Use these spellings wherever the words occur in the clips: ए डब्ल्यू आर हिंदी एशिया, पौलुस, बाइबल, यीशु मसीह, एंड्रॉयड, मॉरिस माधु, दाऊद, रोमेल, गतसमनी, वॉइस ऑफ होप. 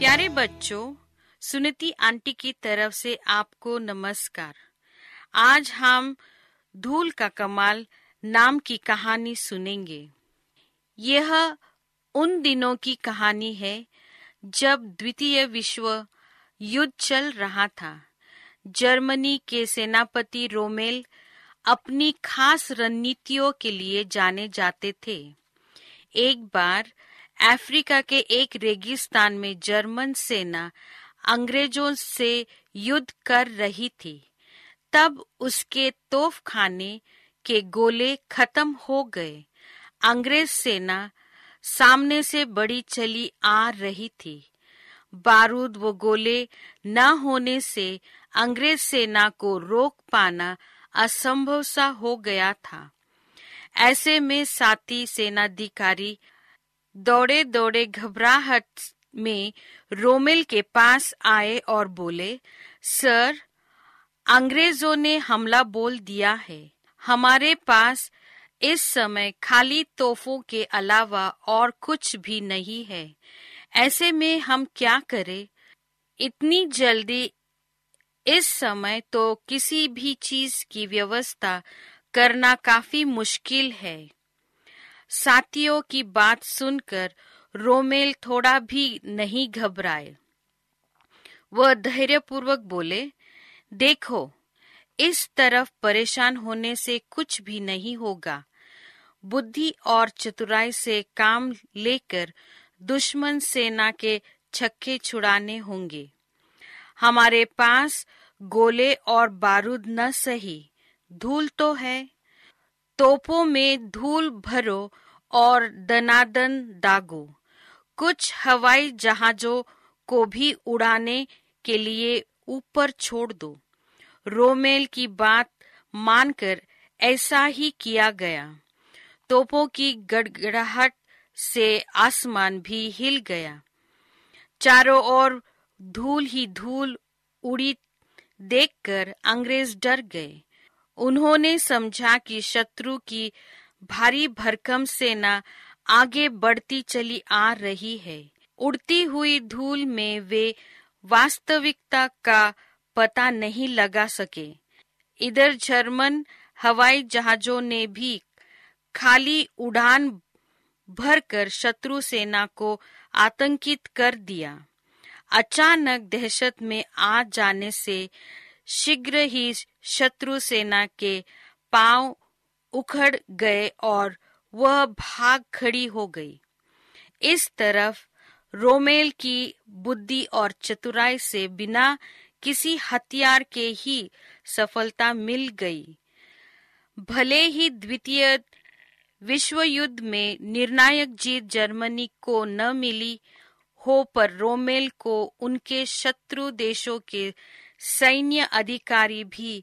प्यारे बच्चों, सुनीति आंटी की तरफ से आपको नमस्कार। आज हम धूल का कमाल नाम की कहानी सुनेंगे। यह उन दिनों की कहानी है जब द्वितीय विश्व युद्ध चल रहा था। जर्मनी के सेनापति रोमेल अपनी खास रणनीतियों के लिए जाने जाते थे। एक बार अफ्रीका के एक रेगिस्तान में जर्मन सेना अंग्रेजों से युद्ध कर रही थी, तब उसके तोपखाने के गोले खत्म हो गए। अंग्रेज सेना सामने से बड़ी चली आ रही थी। बारूद व गोले न होने से अंग्रेज सेना को रोक पाना असंभव सा हो गया था। ऐसे में साथी सेनाधिकारी दौड़े दौड़े घबराहट में रोमेल के पास आए और बोले, सर, अंग्रेजों ने हमला बोल दिया है। हमारे पास इस समय खाली तोपों के अलावा और कुछ भी नहीं है। ऐसे में हम क्या करें? इतनी जल्दी इस समय तो किसी भी चीज की व्यवस्था करना काफी मुश्किल है। साथियों की बात सुनकर रोमेल थोड़ा भी नहीं घबराए। वह धैर्यपूर्वक बोले, देखो, इस तरफ परेशान होने से कुछ भी नहीं होगा। बुद्धि और चतुराई से काम लेकर दुश्मन सेना के छक्के छुड़ाने होंगे। हमारे पास गोले और बारूद न सही, धूल तो है। तोपों में धूल भरो और दनादन दागो। कुछ हवाई जहाजों को भी उड़ाने के लिए ऊपर छोड़ दो। रोमेल की बात मानकर ऐसा ही किया गया। तोपों की गड़गड़ाहट से आसमान भी हिल गया। चारों ओर धूल ही धूल उड़ी देखकर अंग्रेज डर गए। उन्होंने समझा कि शत्रु की भारी भरकम सेना आगे बढ़ती चली आ रही है। उड़ती हुई धूल में वे वास्तविकता का पता नहीं लगा सके। इधर जर्मन हवाई जहाजों ने भी खाली उड़ान भरकर शत्रु सेना को आतंकित कर दिया। अचानक दहशत में आ जाने से शीघ्र ही शत्रु सेना के पांव उखड़ गए और वह भाग खड़ी हो गई। इस तरफ रोमेल की बुद्धि और चतुराई से बिना किसी हथियार के ही सफलता मिल गई। भले ही द्वितीय विश्व युद्ध में निर्णायक जीत जर्मनी को न मिली हो, पर रोमेल को उनके शत्रु देशों के सैन्य अधिकारी भी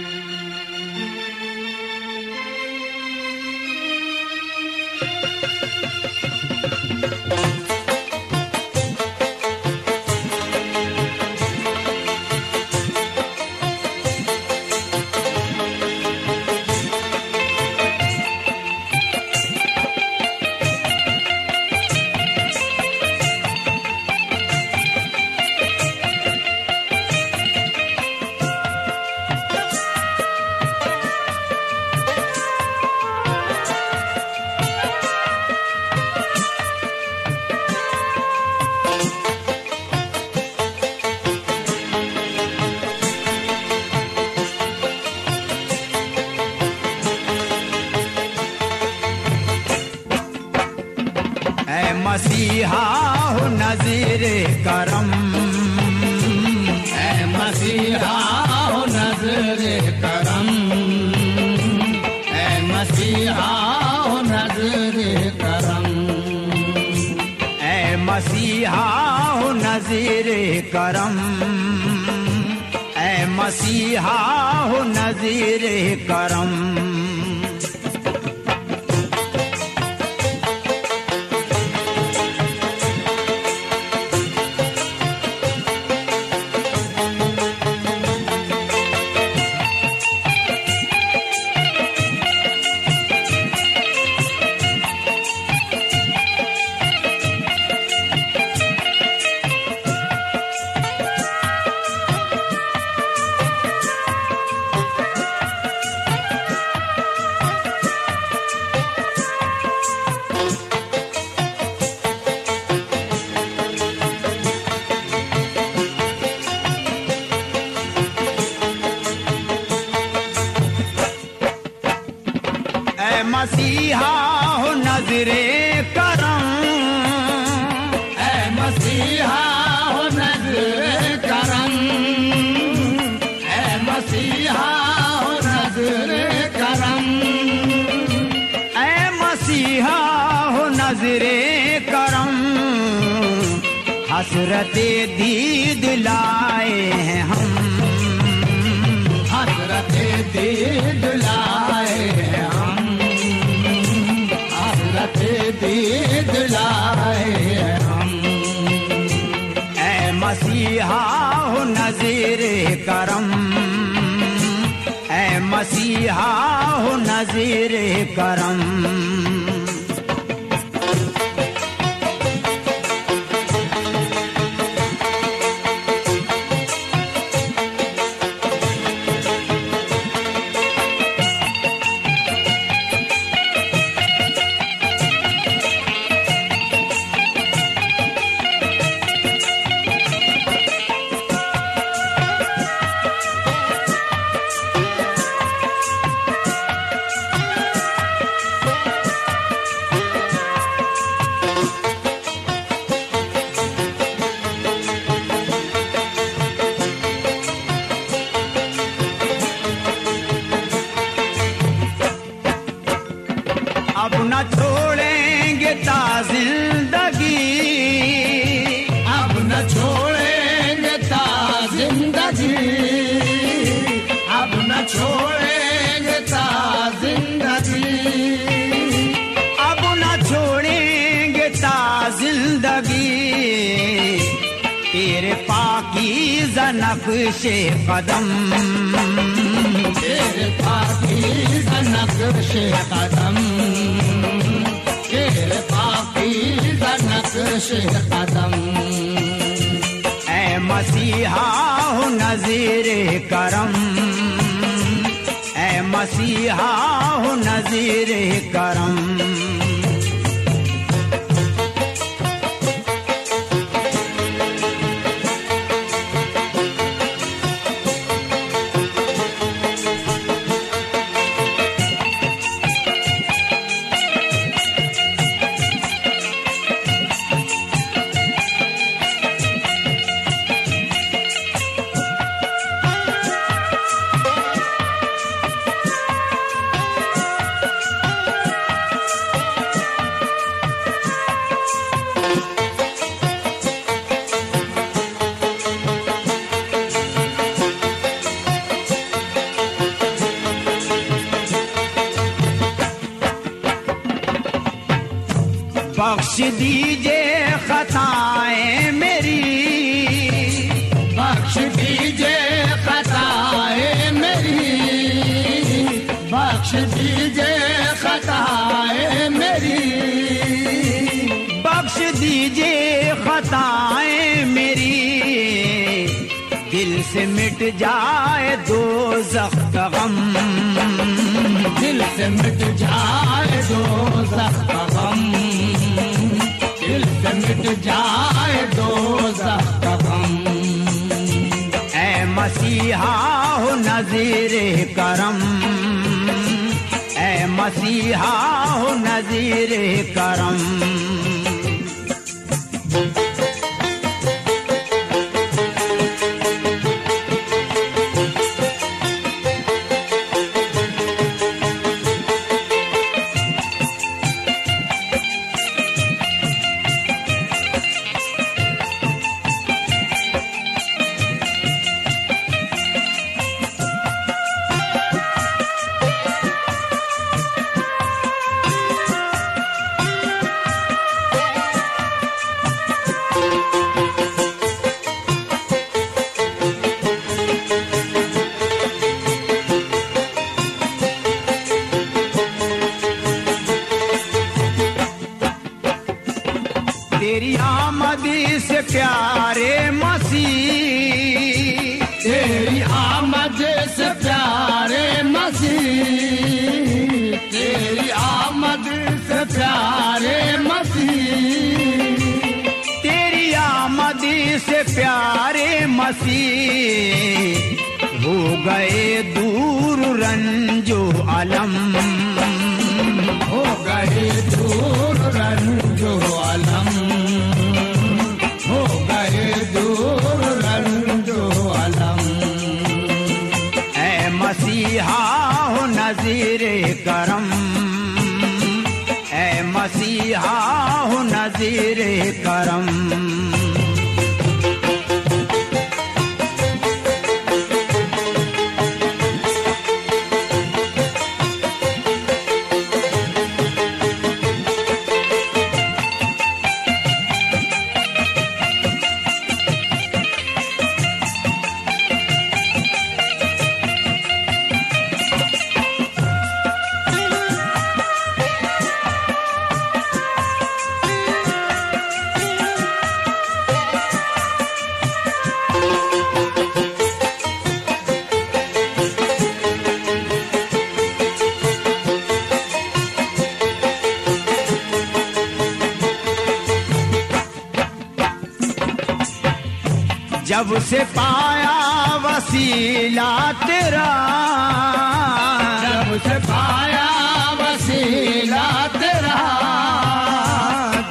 मसीहा हो नज़ीरे करम, ऐ मसीहा हो नज़ीरे करम, ऐ मसीहा हो नज़ीरे करम, ऐ मसीहा हो नज़ीरे करम, ऐ मसीहा हो नज़ीरे करम। मसीहा हो नजरे करम, ऐ मसीहा हो नजरे करम, ऐ मसीहा हो नजरे करम, ऐ मसीहा हो नजरे करम, हसरते दी दिलाए हैं हम, हसरते दी दिलाए हैं हम, दिलाए हम, ऐ मसीहा हो नज़ीरे करम, ऐ मसीहा हो नज़ीरे करम। अब न छोड़ेंगे ताज़िंदगी, अब न छोड़ेंगे ताज़िंदगी, अब न छोड़ेंगे ताज़िंदगी, अब न छोड़ेंगे ताज़िंदगी, तेरे पाकीज़ा नक़्शे क़दम, तेरे पाकीज़ा नक़्शे क़दम, कदम, ऐ मसीहा हो नज़ीरे करम, ऐ मसीहा हो नज़ीरे करम। बख्श दीजे खताएं मेरी, बख्श दीजे खताएं मेरी, बख्श दीजे खताएं मेरी, बख्श दीजे खताएं मेरी, दिल से मिट जाए दोज़ख का गम, दिल से मिट जाए दोज़ख का गम, मिट जाए दोज़ख का गम, ऐ मसीहा हो नज़ीरे करम, ऐ मसीहा हो नज़ीरे करम। तेरी आमद से प्यारे मसीह, तेरी आमद से प्यारे मसीह, तेरी आमद से प्यारे प्यारे मसीह हो गए दूर रंजो आलम, हो गए दूर रंजो आलम, हो गए दूर रंजो आलम। ऐ मसीहा हो नज़ीरे करम, ऐ मसीहा हो नज़ीरे करम। जब से पाया वसीला तेरा, जब से पाया वसीला तेरा,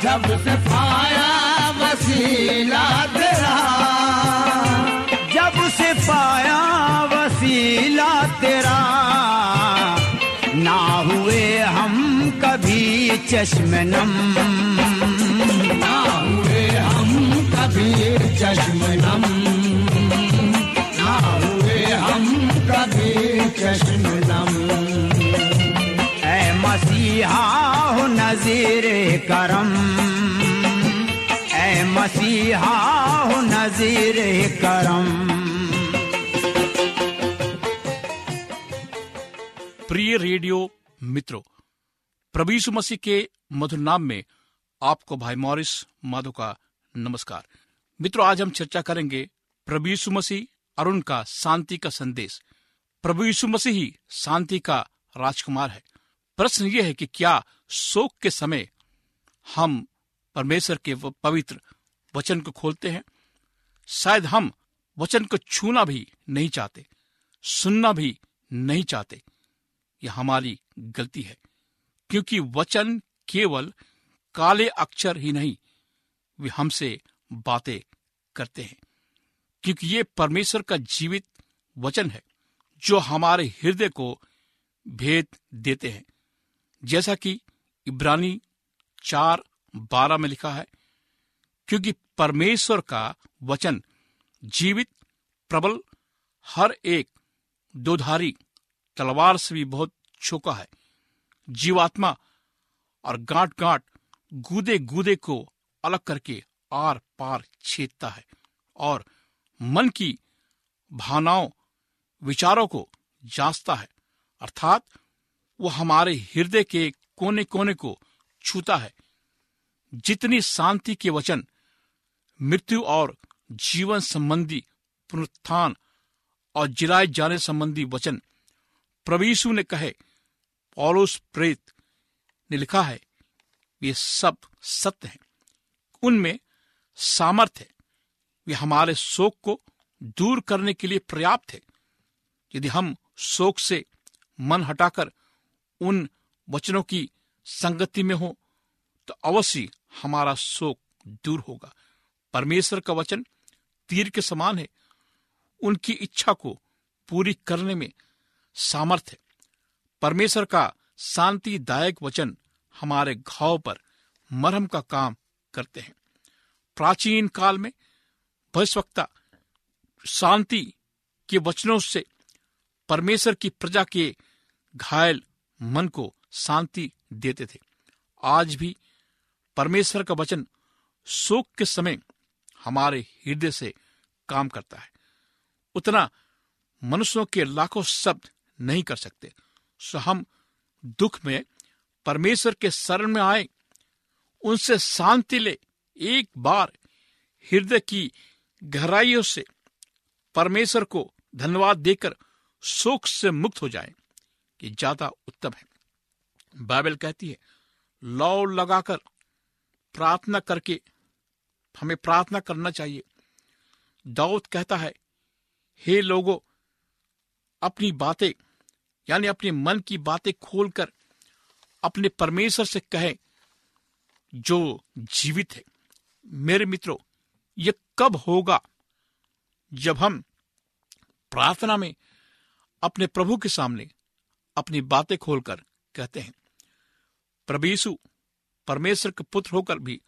जब से पाया वसीला तेरा, जब से पाया वसीला तेरा, ना हुए हम कभी चश्मे नम, ना हुए हम कभी चश्मे नम, ना हुए हम कभी चश्मे नम। ऐ मसीहा हो नज़ीरे करम, ऐ मसीहा हो नज़ीरे करम। प्रिय रेडियो मित्रों, प्रभु यीशु मसीह के मधुर नाम में आपको भाई मॉरिस माधु का नमस्कार। मित्रों, आज हम चर्चा करेंगे प्रभु यीशु मसीह और उनका शांति का संदेश। प्रभु यीशु मसीह ही शांति का राजकुमार है। प्रश्न यह है कि क्या शोक के समय हम परमेश्वर के पवित्र वचन को खोलते हैं? शायद हम वचन को छूना भी नहीं चाहते, सुनना भी नहीं चाहते। यह हमारी गलती है, क्योंकि वचन केवल काले अक्षर ही नहीं, वे हमसे बातें करते हैं, क्योंकि ये परमेश्वर का जीवित वचन है जो हमारे हृदय को भेद देते हैं। जैसा कि इब्रानी 4:12 में लिखा है, क्योंकि परमेश्वर का वचन जीवित, प्रबल, हर एक दोधारी तलवार से भी बहुत छोका है, जीवात्मा और गांठ गांठ, गूदे गूदे को अलग करके आर पार छेदता है और मन की भावनाओं, विचारों को जांचता है। अर्थात वो हमारे हृदय के कोने कोने को छूता है। जितनी शांति के वचन मृत्यु और जीवन संबंधी, पुनरुत्थान और जिलाए जाने संबंधी वचन प्रभु यीशु ने कहे, पौलुस प्रेरित ने लिखा है, ये सब सत्य हैं, उनमें सामर्थ्य है, वे हमारे शोक को दूर करने के लिए पर्याप्त है। यदि हम शोक से मन हटाकर उन वचनों की संगति में हो तो अवश्य हमारा शोक दूर होगा। परमेश्वर का वचन तीर के समान है, उनकी इच्छा को पूरी करने में सामर्थ्य। परमेश्वर का शांतिदायक वचन हमारे घाव पर मरहम का काम करते हैं। प्राचीन काल में भविष्यवक्ता शांति के वचनों से परमेश्वर की प्रजा के घायल मन को शांति देते थे। आज भी परमेश्वर का वचन शोक के समय हमारे हृदय से काम करता है। उतना मनुष्यों के लाखों शब्द नहीं कर सकते, सो हम दुख में परमेश्वर के शरण में आए, उनसे शांति ले। एक बार हृदय की गहराइयों से परमेश्वर को धन्यवाद देकर शोक से मुक्त हो जाए, ये ज्यादा उत्तम है। बाइबल कहती है, लौ लगाकर प्रार्थना करके, हमें प्रार्थना करना चाहिए। दाऊद कहता है, हे लोगों, अपनी बातें यानी अपने मन की बातें खोलकर अपने परमेश्वर से कहें जो जीवित है। मेरे मित्रों, यह कब होगा? जब हम प्रार्थना में अपने प्रभु के सामने अपनी बातें खोलकर कहते हैं। प्रभु यीशु परमेश्वर के पुत्र होकर भी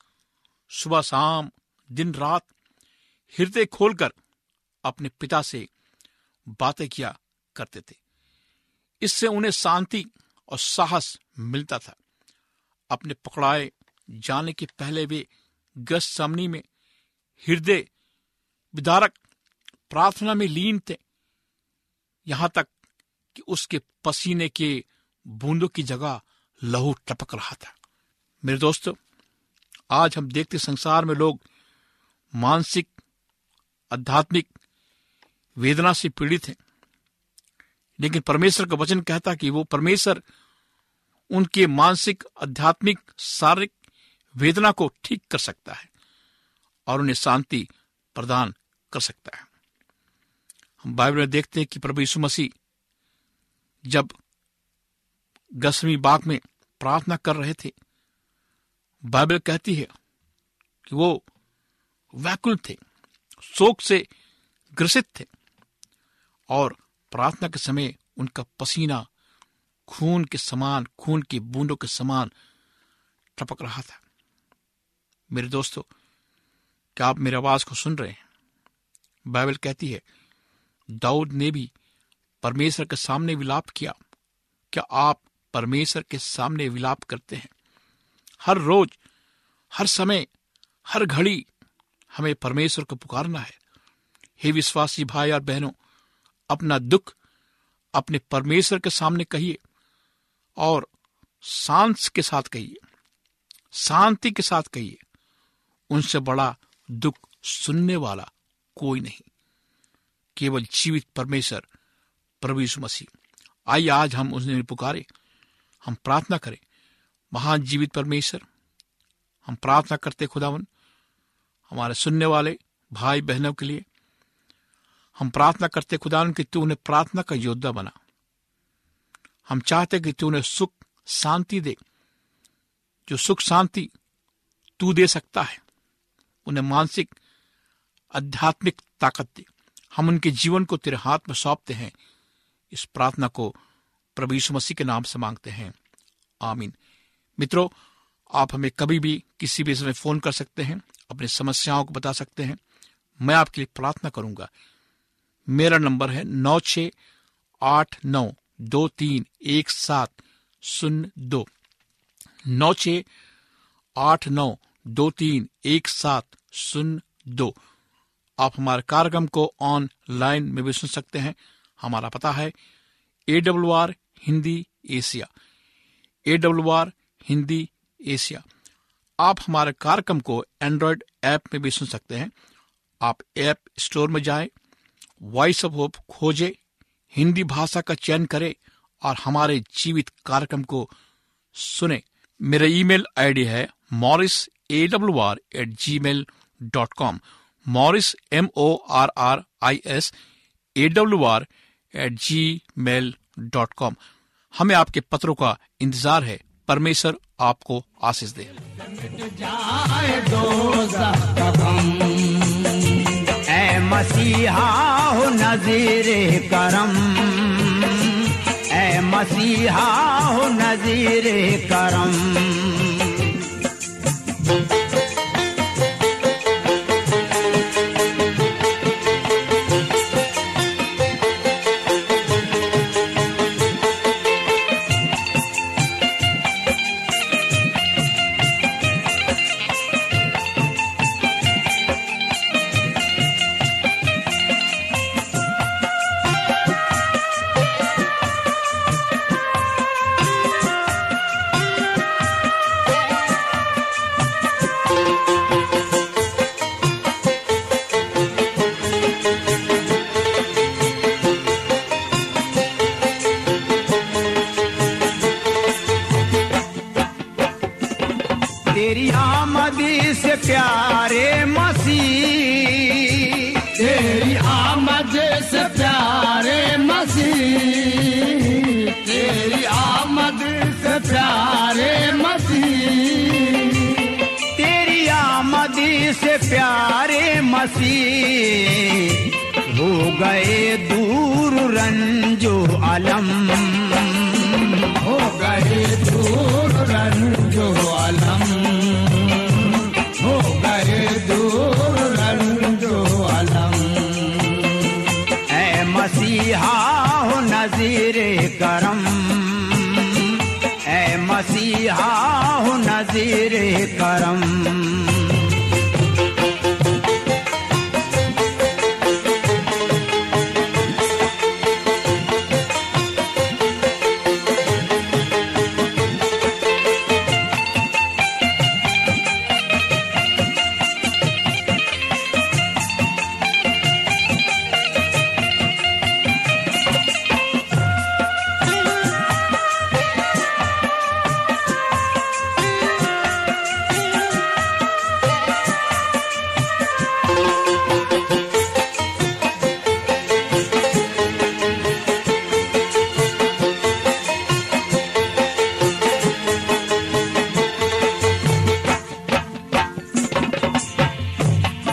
सुबह शाम दिन रात हृदय खोलकर अपने पिता से बातें किया करते थे। इससे उन्हें शांति और साहस मिलता था। अपने पकड़ाए जाने के पहले वे गतसमनी में हृदय विदारक प्रार्थना में लीन थे, यहां तक कि उसके पसीने के बूंदों की जगह लहू टपक रहा था। मेरे दोस्तों, आज हम देखते संसार में लोग मानसिक आध्यात्मिक वेदना से पीड़ित हैं, लेकिन परमेश्वर का वचन कहता कि वो परमेश्वर उनके मानसिक आध्यात्मिक शारीरिक वेदना को ठीक कर सकता है और उन्हें शांति प्रदान कर सकता है। हम बाइबल में देखते हैं कि प्रभु यीशु मसीह जब गसमी बाग में प्रार्थना कर रहे थे, बाइबल कहती है कि वो व्याकुल थे, शोक से ग्रसित थे और प्रार्थना के समय उनका पसीना खून के समान, खून की बूंदों के समान टपक रहा था। मेरे दोस्तों, क्या आप मेरी आवाज को सुन रहे हैं? बाइबल कहती है दाऊद ने भी परमेश्वर के सामने विलाप किया। क्या आप परमेश्वर के सामने विलाप करते हैं? हर रोज, हर समय, हर घड़ी हमें परमेश्वर को पुकारना है। हे विश्वासी भाई और बहनों, अपना दुख अपने परमेश्वर के सामने कहिए और सांस के साथ कहिए, शांति के साथ कहिए। उनसे बड़ा दुख सुनने वाला कोई नहीं, केवल जीवित परमेश्वर प्रभु यीशु मसीह। आइए आज हम उसने पुकारे, हम प्रार्थना करें। महान जीवित परमेश्वर, हम प्रार्थना करते खुदावन हमारे सुनने वाले भाई बहनों के लिए। हम प्रार्थना करते खुदावन कि तू उन्हें प्रार्थना का योद्धा बना। हम चाहते कि तू उन्हें सुख शांति दे, जो सुख शांति तू दे सकता है। उन्हें मानसिक आध्यात्मिक ताकत दे। हम उनके जीवन को तेरे हाथ में सौंपते हैं। इस प्रार्थना को प्रभु यीशु मसीह के नाम से मांगते हैं, आमीन। मित्रों, आप हमें कभी भी किसी भी समय फोन कर सकते हैं, अपनी समस्याओं को बता सकते हैं। मैं आपके लिए प्रार्थना करूंगा। मेरा नंबर है 9689231702 9689231702। आप हमारे कार्यक्रम को ऑनलाइन में भी सुन सकते हैं। हमारा पता है AWR Hindi Asia, AWR Hindi Asia. आप हमारे कार्यक्रम को एंड्रॉयड ऐप में भी सुन सकते हैं। आप ऐप स्टोर में जाएं, वॉइस ऑफ होप खोजें, हिंदी भाषा का चयन करें और हमारे जीवित कार्यक्रम को सुनें। मेरा ईमेल आईडी है morrisawr@gmail.com, morrisawr@gmail.com। हमें आपके पत्रों का इंतजार है। परमेश्वर आपको आशीष दे। ऐ मसीहा हो नज़ीरे करम, ऐ मसीहा हो नज़ीरे करम। तेरी आमद से प्यारे मसीह, तेरी आमद से प्यारे मसीह, तेरी आमद से प्यारे मसीह, हो गए दूर रंजो आलम, हो गए दूर रंजो आलम, हो गए दूर रंजो आलम। ऐ मसीहा हो नज़ीरे करम, ऐ मसीहा हो नज़ीरे करम।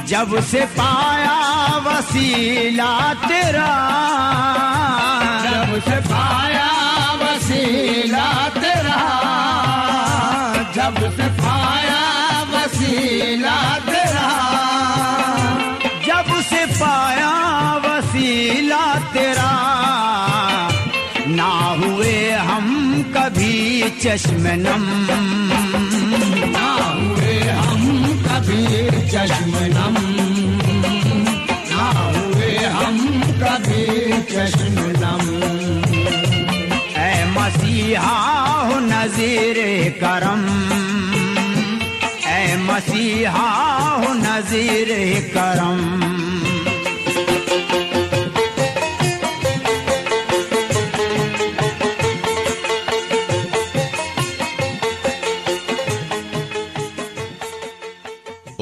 जब से पाया वसीला तेरा, जब से पाया वसीला तेरा, जब से पाया वसीला तेरा, जब से पाया वसीला तेरा, ना हुए हम कभी चश्मनम, ना हुए हम कभी चश्मनम, ना हुए हम कभी चश्मनम। ऐ मसीहा हो नज़ीरे करम, ऐ मसीहा हो नज़ीरे करम।